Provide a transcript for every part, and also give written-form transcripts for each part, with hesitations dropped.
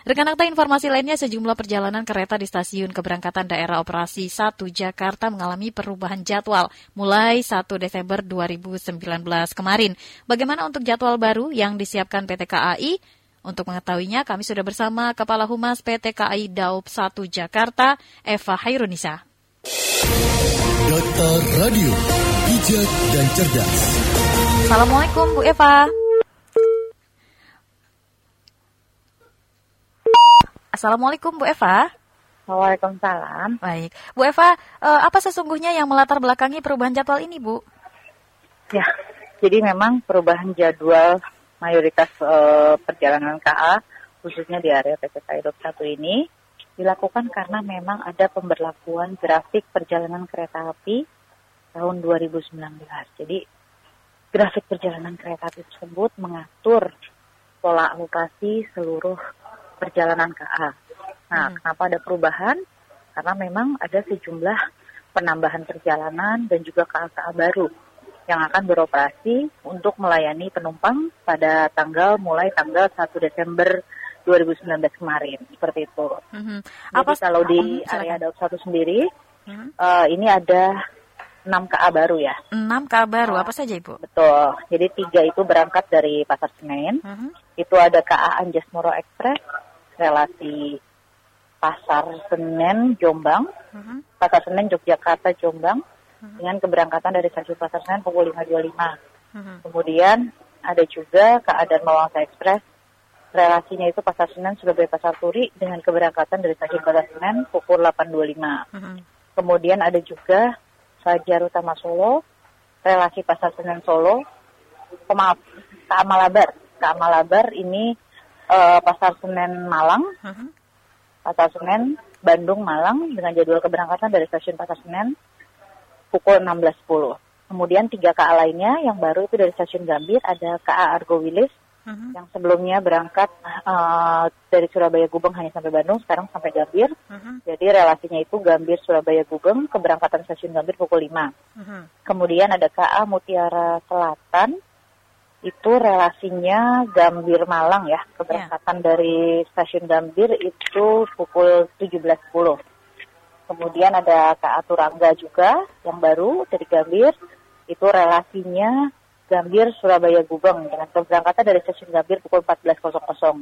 Rekan Akta, informasi lainnya, sejumlah perjalanan kereta di Stasiun Keberangkatan Daerah Operasi 1 Jakarta mengalami perubahan jadwal mulai 1 Desember 2019 kemarin. Bagaimana untuk jadwal baru yang disiapkan PT KAI? Untuk mengetahuinya, kami sudah bersama Kepala Humas PT KAI Daop 1 Jakarta, Eva Khairunisa. Data Radio, bijak dan cerdas. Assalamualaikum, Bu Eva. Assalamualaikum Bu Eva. Waalaikumsalam. Baik, Bu Eva, apa sesungguhnya yang melatar belakangi perubahan jadwal ini, Bu? Ya, jadi memang perubahan jadwal mayoritas perjalanan KA, khususnya di area PT KAI Daop 1 ini, dilakukan karena memang ada pemberlakuan grafik perjalanan kereta api tahun 2019. Jadi, grafik perjalanan kereta api tersebut mengatur pola alokasi seluruh perjalanan KA. Nah, kenapa ada perubahan? Karena memang ada sejumlah penambahan perjalanan dan juga KA-KA baru yang akan beroperasi untuk melayani penumpang pada mulai tanggal 1 Desember 2019 kemarin, seperti itu. Jadi kalau di area Daop 1 sendiri, ini ada 6 KA baru ya. 6 KA baru, apa saja Ibu? Betul, jadi 3 itu berangkat dari Pasar Senen, itu ada KA Anjasmoro Ekspres, relasi Pasar Senen Jombang, Pasar Senen Yogyakarta Jombang, dengan keberangkatan dari stasiun Pasar Senen pukul 5.25. Kemudian ada juga KA dan Mawangsa Ekspres, relasinya itu Pasar Senen Surabaya Pasar Turi, dengan keberangkatan dari stasiun Pasar Senen pukul 8.25. Kemudian ada juga Fajar Utama Solo, relasi Pasar Senen Solo, KA Malabar. KA Malabar ini Pasar Senen Malang, Pasar Senen Bandung Malang, dengan jadwal keberangkatan dari stasiun Pasar Senen pukul 16.10. Kemudian 3 KA lainnya yang baru itu dari stasiun Gambir, ada KA Argo Willis, yang sebelumnya berangkat dari Surabaya Gubeng hanya sampai Bandung, sekarang sampai Gambir. Jadi relasinya itu Gambir Surabaya Gubeng, keberangkatan stasiun Gambir pukul 5. Kemudian ada KA Mutiara Selatan, itu relasinya Gambir Malang ya, keberangkatan dari stasiun Gambir itu pukul 17.10. Kemudian ada KA Turangga juga yang baru dari Gambir, itu relasinya Gambir Surabaya Gubeng, dengan keberangkatan dari stasiun Gambir pukul 14.00.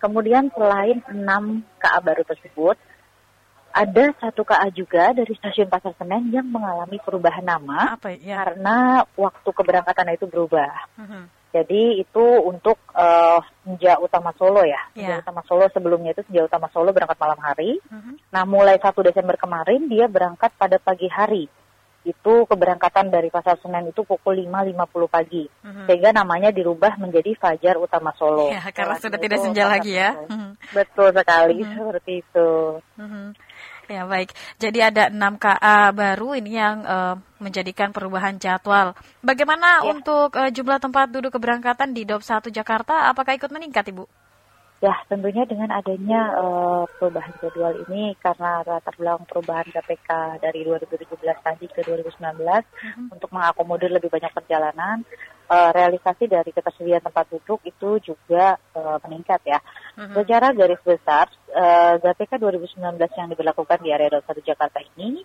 Kemudian selain 6 KA baru tersebut, ada 1 KA juga dari stasiun Pasar Senen yang mengalami perubahan nama karena waktu keberangkatannya itu berubah. Jadi itu untuk Senja Utama Solo ya. Senja Utama Solo sebelumnya itu Senja Utama Solo berangkat malam hari. Nah, mulai 1 Desember kemarin dia berangkat pada pagi hari. Itu keberangkatan dari Pasar Senen itu pukul 5.50 pagi. Sehingga namanya dirubah menjadi Fajar Utama Solo. Ya, karena sudah tidak Senja lagi ya. Betul sekali, seperti itu. Ya, baik. Jadi ada 6 KA baru ini yang menjadikan perubahan jadwal. Bagaimana untuk jumlah tempat duduk keberangkatan di Daop 1 Jakarta? Apakah ikut meningkat, Ibu? Ya, tentunya dengan adanya perubahan jadwal ini, karena latar belakang perubahan Gapeka dari 2017 tadi ke 2019 untuk mengakomodir lebih banyak perjalanan, realisasi dari ketersediaan tempat duduk itu juga meningkat ya. Secara garis besar, Gapeka 2019 yang diberlakukan di area Daop 1 Jakarta ini,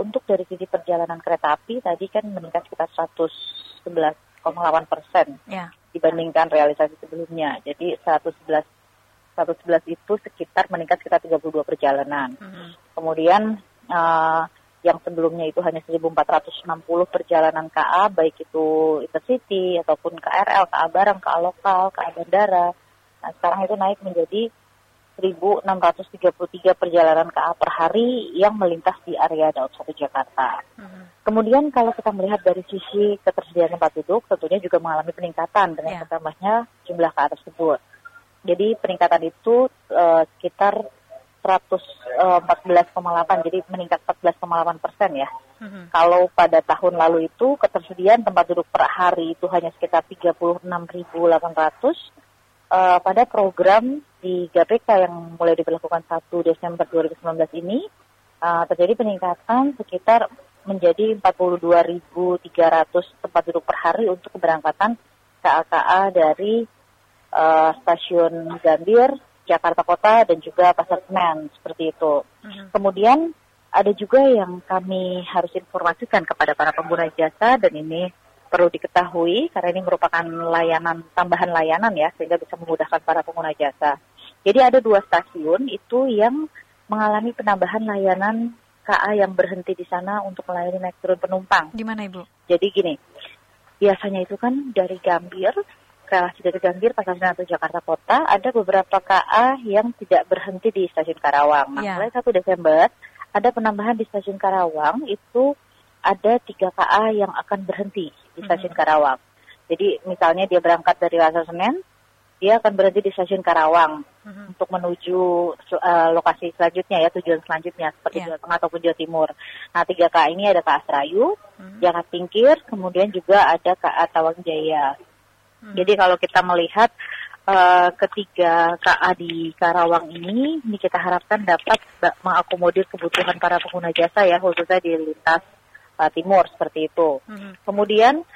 untuk dari sisi perjalanan kereta api tadi kan meningkat sekitar 111,8%. Dibandingkan realisasi sebelumnya. Jadi 111 itu meningkat sekitar 32 perjalanan. Kemudian yang sebelumnya itu hanya 1.460 perjalanan KA, baik itu intercity ataupun KRL, KA barang, KA lokal, KA bandara. Nah, sekarang itu naik menjadi 1.633 perjalanan KA per hari yang melintas di area Daop 1 Jakarta. Kemudian kalau kita melihat dari sisi ketersediaan tempat duduk, tentunya juga mengalami peningkatan dengan bertambahnya jumlah KA tersebut. Jadi peningkatan itu sekitar 114,8, jadi meningkat 14,8% ya. Kalau pada tahun lalu itu ketersediaan tempat duduk per hari itu hanya sekitar 36.800. Pada program di Gapeka yang mulai diberlakukan 1 Desember 2019 ini, terjadi peningkatan sekitar menjadi 42.300 tempat duduk per hari untuk keberangkatan KA-KA dari stasiun Gambir, Jakarta Kota dan juga Pasar Senen, seperti itu. Kemudian ada juga yang kami harus informasikan kepada para pengguna jasa, dan ini perlu diketahui karena ini merupakan layanan tambahan layanan ya, sehingga bisa memudahkan para pengguna jasa. Jadi ada 2 stasiun itu yang mengalami penambahan layanan KA yang berhenti di sana untuk melayani naik turun penumpang. Di mana, Ibu? Jadi gini, biasanya itu kan dari Gambir, relasi dari Gambir, Pasar Senen atau Jakarta Kota, ada beberapa KA yang tidak berhenti di Stasiun Karawang. Nah, mulai 1 Desember, ada penambahan di Stasiun Karawang, itu ada 3 KA yang akan berhenti di Stasiun Karawang. Jadi, misalnya dia berangkat dari Pasar Senen, dia akan berhenti di Stasiun Karawang untuk menuju lokasi selanjutnya ya, tujuan selanjutnya, seperti Jawa Tengah ataupun Jawa Timur. Nah, 3 KA ini ada KA Srayu, Jarak Tingkir, kemudian juga ada KA Tawang Jaya. Jadi kalau kita melihat ketiga KA di Karawang ini kita harapkan dapat mengakomodir kebutuhan para pengguna jasa ya, khususnya di lintas timur seperti itu. Kemudian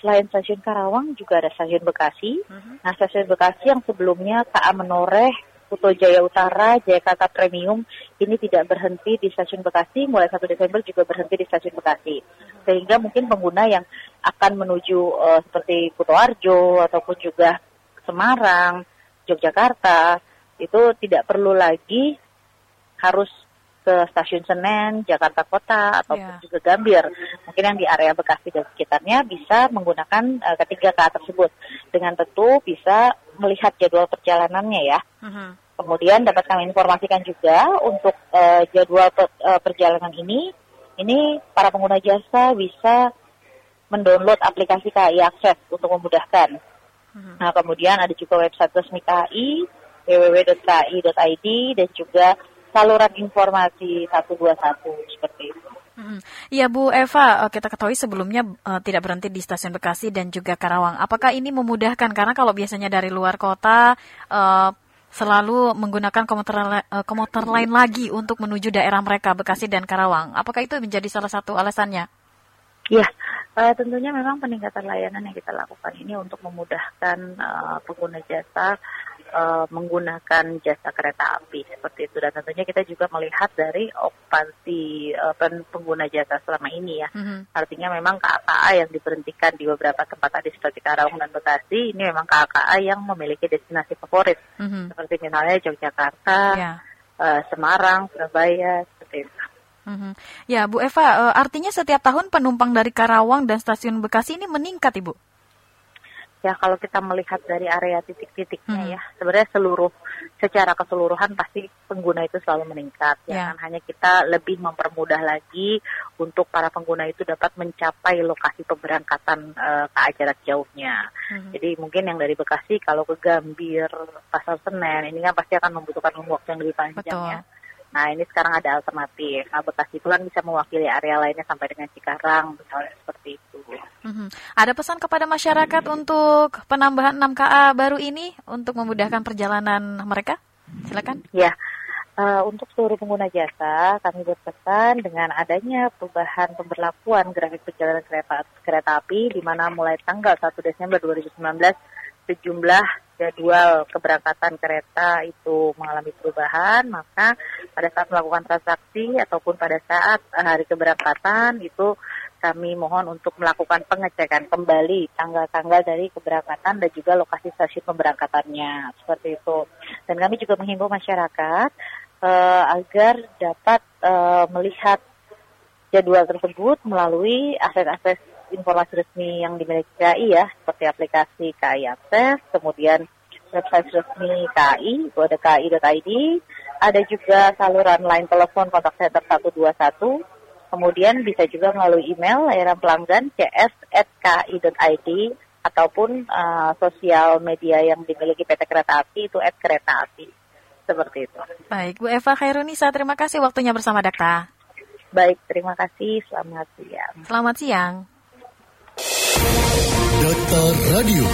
selain stasiun Karawang juga ada stasiun Bekasi. Nah, stasiun Bekasi yang sebelumnya KA Menoreh, Kuto Jaya Utara, JKK Premium ini tidak berhenti di stasiun Bekasi, mulai 1 Desember juga berhenti di stasiun Bekasi. Sehingga mungkin pengguna yang akan menuju seperti Kutoarjo ataupun juga Semarang, Yogyakarta, itu tidak perlu lagi harus ke Stasiun Senen, Jakarta Kota, ataupun juga Gambir. Mungkin yang di area Bekasi dan sekitarnya bisa menggunakan ketiga KA tersebut. Dengan tentu bisa melihat jadwal perjalanannya ya. Kemudian dapat kami informasikan juga untuk jadwal perjalanan ini para pengguna jasa bisa mendownload aplikasi KAI Akses untuk memudahkan. Nah, kemudian ada juga website resmi KAI, www.kai.id, dan juga saluran informasi 121, seperti itu. Ya, Bu Eva, kita ketahui sebelumnya tidak berhenti di Stasiun Bekasi dan juga Karawang. Apakah ini memudahkan? Karena kalau biasanya dari luar kota selalu menggunakan komuter lain lagi untuk menuju daerah mereka, Bekasi dan Karawang. Apakah itu menjadi salah satu alasannya? Ya, tentunya memang peningkatan layanan yang kita lakukan ini untuk memudahkan pengguna jasa menggunakan jasa kereta api seperti itu. Dan tentunya kita juga melihat dari okupansi pengguna jasa selama ini ya. Artinya memang KA yang diberhentikan di beberapa tempat tadi seperti Karawang dan Bekasi ini memang KA yang memiliki destinasi favorit seperti misalnya Yogyakarta, Semarang, Surabaya, seperti itu. Ya, Bu Eva, artinya setiap tahun penumpang dari Karawang dan Stasiun Bekasi ini meningkat, Ibu? Ya, kalau kita melihat dari area titik-titiknya ya, sebenarnya secara keseluruhan pasti pengguna itu selalu meningkat. Ya, kan? Hanya kita lebih mempermudah lagi untuk para pengguna itu dapat mencapai lokasi peberangkatan KA jarak jauhnya. Jadi mungkin yang dari Bekasi kalau ke Gambir, Pasar Senen, ini kan pasti akan membutuhkan waktu yang lebih panjang. Betul. Ya. Nah, ini sekarang ada alternatif. Nah, Bekasi itu kan bisa mewakili area lainnya sampai dengan Cikarang, misalnya seperti itu. Ada pesan kepada masyarakat untuk penambahan 6 KA baru ini untuk memudahkan perjalanan mereka? Silakan. Ya, untuk seluruh pengguna jasa, kami berpesan dengan adanya perubahan pemberlakuan grafik perjalanan kereta api, di mana mulai tanggal 1 Desember 2019, sejumlah jadwal keberangkatan kereta itu mengalami perubahan, maka pada saat melakukan transaksi ataupun pada saat hari keberangkatan itu kami mohon untuk melakukan pengecekan kembali tanggal-tanggal dari keberangkatan dan juga lokasi stasiun pemberangkatannya, seperti itu. Dan kami juga menghimbau masyarakat agar dapat melihat jadwal tersebut melalui akses-akses informasi resmi yang dimiliki KAI ya, seperti aplikasi KAI Akses, kemudian website resmi KAI, ada KAI.id, ada juga saluran line telepon kontak center 121, kemudian bisa juga melalui email layanan pelanggan cs@kai.id, ataupun sosial media yang dimiliki PT Kereta Api itu @keretaApi, seperti itu. Baik, Bu Eva Khairunisa, terima kasih waktunya bersama Dakta. Baik, terima kasih. Selamat siang. Selamat siang. Dakta Radio,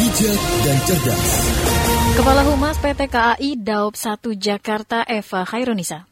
bijak dan cerdas. Kepala Humas PT KAI Daop 1 Jakarta Eva Khairunisa.